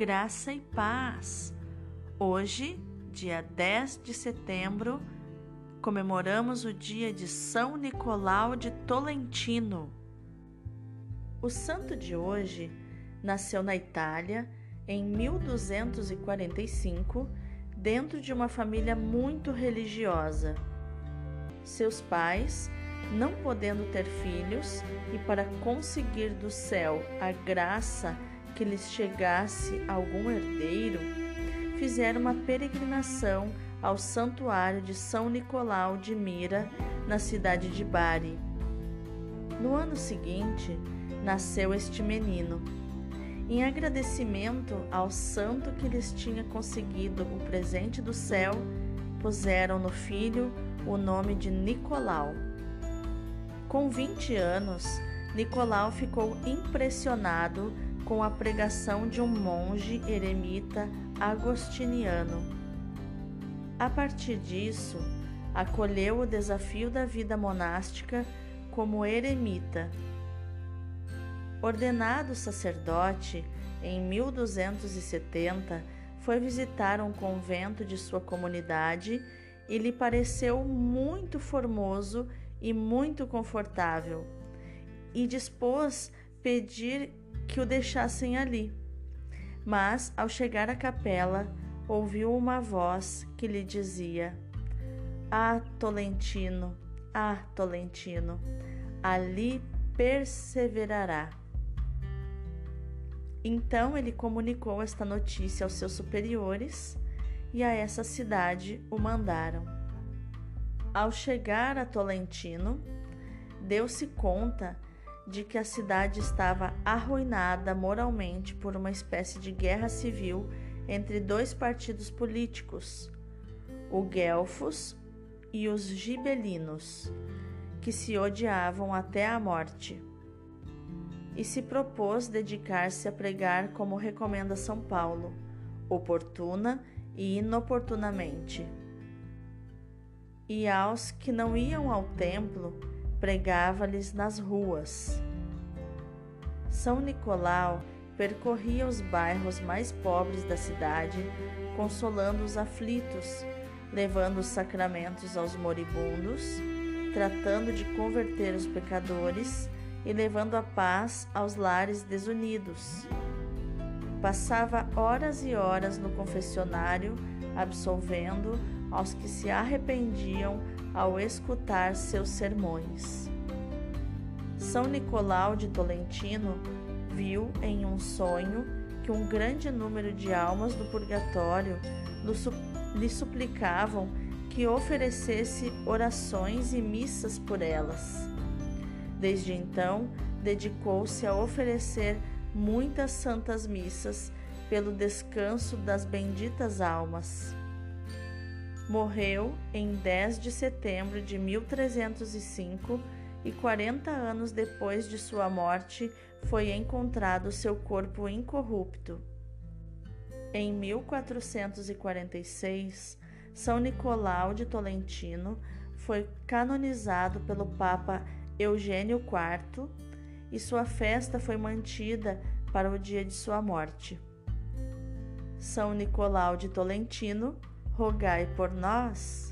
graça e paz. Hoje, dia 10 de setembro, comemoramos o dia de São Nicolau de Tolentino. O santo de hoje nasceu na Itália em 1245, dentro de uma família muito religiosa. Seus pais, não podendo ter filhos e para conseguir do céu a graça que lhes chegasse algum herdeiro, fizeram uma peregrinação ao santuário de São Nicolau de Mira, na cidade de Bari. No ano seguinte, nasceu este menino. Em agradecimento ao santo que lhes tinha conseguido o presente do céu, puseram no filho o nome de Nicolau. Com 20 anos, Nicolau ficou impressionado com a pregação de um monge eremita agostiniano. A partir disso, acolheu o desafio da vida monástica como eremita. Ordenado sacerdote, em 1270, foi visitar um convento de sua comunidade e lhe pareceu muito formoso e muito confortável, e dispôs pedir que o deixassem ali. Mas, ao chegar à capela, ouviu uma voz que lhe dizia: "Ah, Tolentino, ah, Tolentino, ali perseverará." Então ele comunicou esta notícia aos seus superiores e a essa cidade o mandaram. Ao chegar a Tolentino, deu-se conta de que a cidade estava arruinada moralmente por uma espécie de guerra civil entre dois partidos políticos, os guelfos e os gibelinos, que se odiavam até a morte, e se propôs dedicar-se a pregar como recomenda São Paulo, oportuna e inoportunamente. E aos que não iam ao templo, pregava-lhes nas ruas. São Nicolau percorria os bairros mais pobres da cidade, consolando os aflitos, levando os sacramentos aos moribundos, tratando de converter os pecadores e levando a paz aos lares desunidos. Passava horas e horas no confessionário, absolvendo aos que se arrependiam ao escutar seus sermões. São Nicolau de Tolentino viu em um sonho que um grande número de almas do purgatório lhe suplicavam que oferecesse orações e missas por elas. Desde então, dedicou-se a oferecer muitas santas missas pelo descanso das benditas almas. Morreu em 10 de setembro de 1305 e 40 anos depois de sua morte foi encontrado seu corpo incorrupto. Em 1446, São Nicolau de Tolentino foi canonizado pelo Papa Eugênio IV, e sua festa foi mantida para o dia de sua morte. São Nicolau de Tolentino, rogai por nós.